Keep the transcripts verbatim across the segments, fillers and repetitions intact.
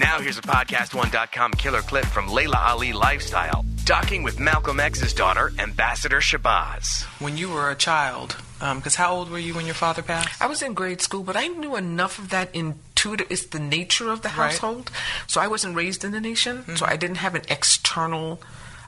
Now here's a podcast one dot com killer clip from Laila Ali Lifestyle, docking with Malcolm X's daughter, Ambassador Shabazz. When you were a child, because um, how old were you when your father passed? I was in grade school, but I knew enough of that in... It's the nature of the household. Right. So I wasn't raised in the nation, mm-hmm. so I didn't have an external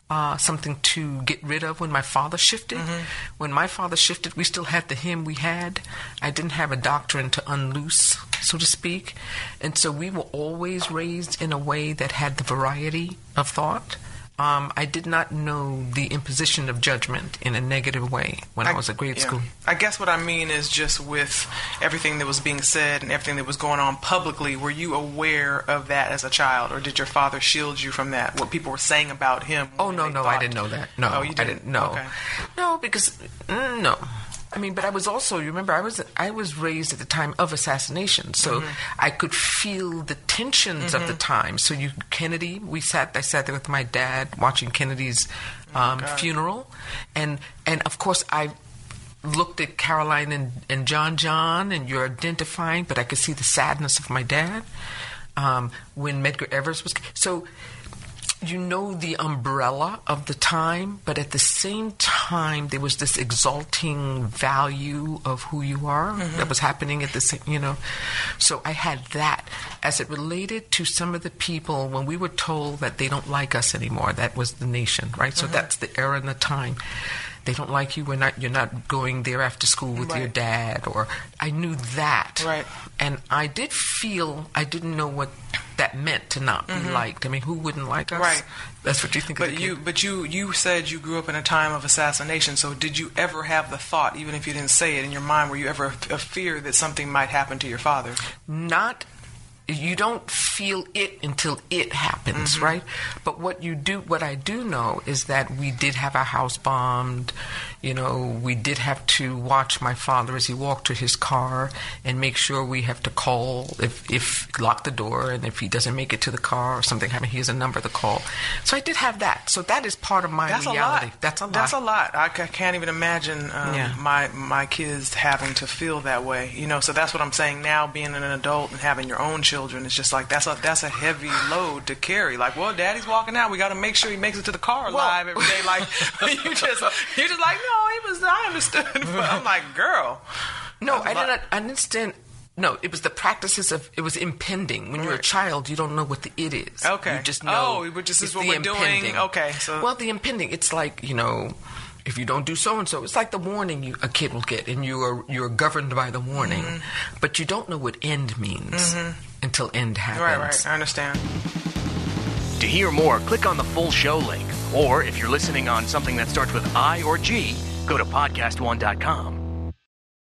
uh, something to get rid of when my father shifted. Mm-hmm. When my father shifted, we still had the him we had. I didn't have a doctrine to unloose, so to speak. And so we were always raised in a way that had the variety of thought. Um, I did not know the imposition of judgment in a negative way when I, I was at grade yeah. school. I guess what I mean is just with everything that was being said and everything that was going on publicly, were you aware of that as a child, or did your father shield you from that, what people were saying about him? Oh, no, no, thought? I didn't know that. No, oh, you didn't? I didn't know. Okay. No, because, no. I mean, but I was also, you remember, I was I was raised at the time of assassination, so mm-hmm. I could feel the tensions mm-hmm. of the time. So you, Kennedy, we sat, I sat there with my dad watching Kennedy's um, oh, funeral, and and of course I looked at Caroline and, and John John, and you're identifying, but I could see the sadness of my dad um, when Medgar Evers was so. You know the umbrella of the time, but at the same time, there was this exalting value of who you are mm-hmm. that was happening at the same, you know. So I had that. As it related to some of the people, when we were told that they don't like us anymore, that was the nation, right? Mm-hmm. So that's the era and the time. They don't like you. We're not. You're not going there after school with right. your dad. Or I knew that, right? And I did feel I didn't know what that meant to not be mm-hmm. liked. I mean, who wouldn't like us? Right. That's what you think. But of the you, kid. But you, you said you grew up in a time of assassination. So did you ever have the thought, even if you didn't say it in your mind, were you ever a, a fear that something might happen to your father? Not. You don't feel it until it happens, mm-hmm. right? But what you do, what I do know is that we did have our house bombed. You know, we did have to watch my father as he walked to his car and make sure we have to call if, if lock the door, and if he doesn't make it to the car or something happens, he has a number to call. So I did have that. So that is part of my That's reality. A lot. That's a lot. That's a lot. I, I can't even imagine um, yeah. my my kids having to feel that way. You know, so that's what I'm saying now, being an adult and having your own children. Children, it's just like that's a that's a heavy load to carry. Like, well, Daddy's walking out. We got to make sure he makes it to the car alive every day. Like, you just you just like, no, he was. I understood. But I'm like, girl, no, I did not understand. No, it was the practices of, it was impending. When right. you're a child, you don't know what the it is. Okay. You just know. Oh, this is what we're impending. Doing. Okay. So. Well, the impending, it's like, you know, if you don't do so-and-so, it's like the warning you, a kid will get, and you are, you're governed by the warning. Mm-hmm. But you don't know what end means mm-hmm. until end happens. Right, right. I understand. To hear more, click on the full show link. Or if you're listening on something that starts with I or G, go to podcast one dot com.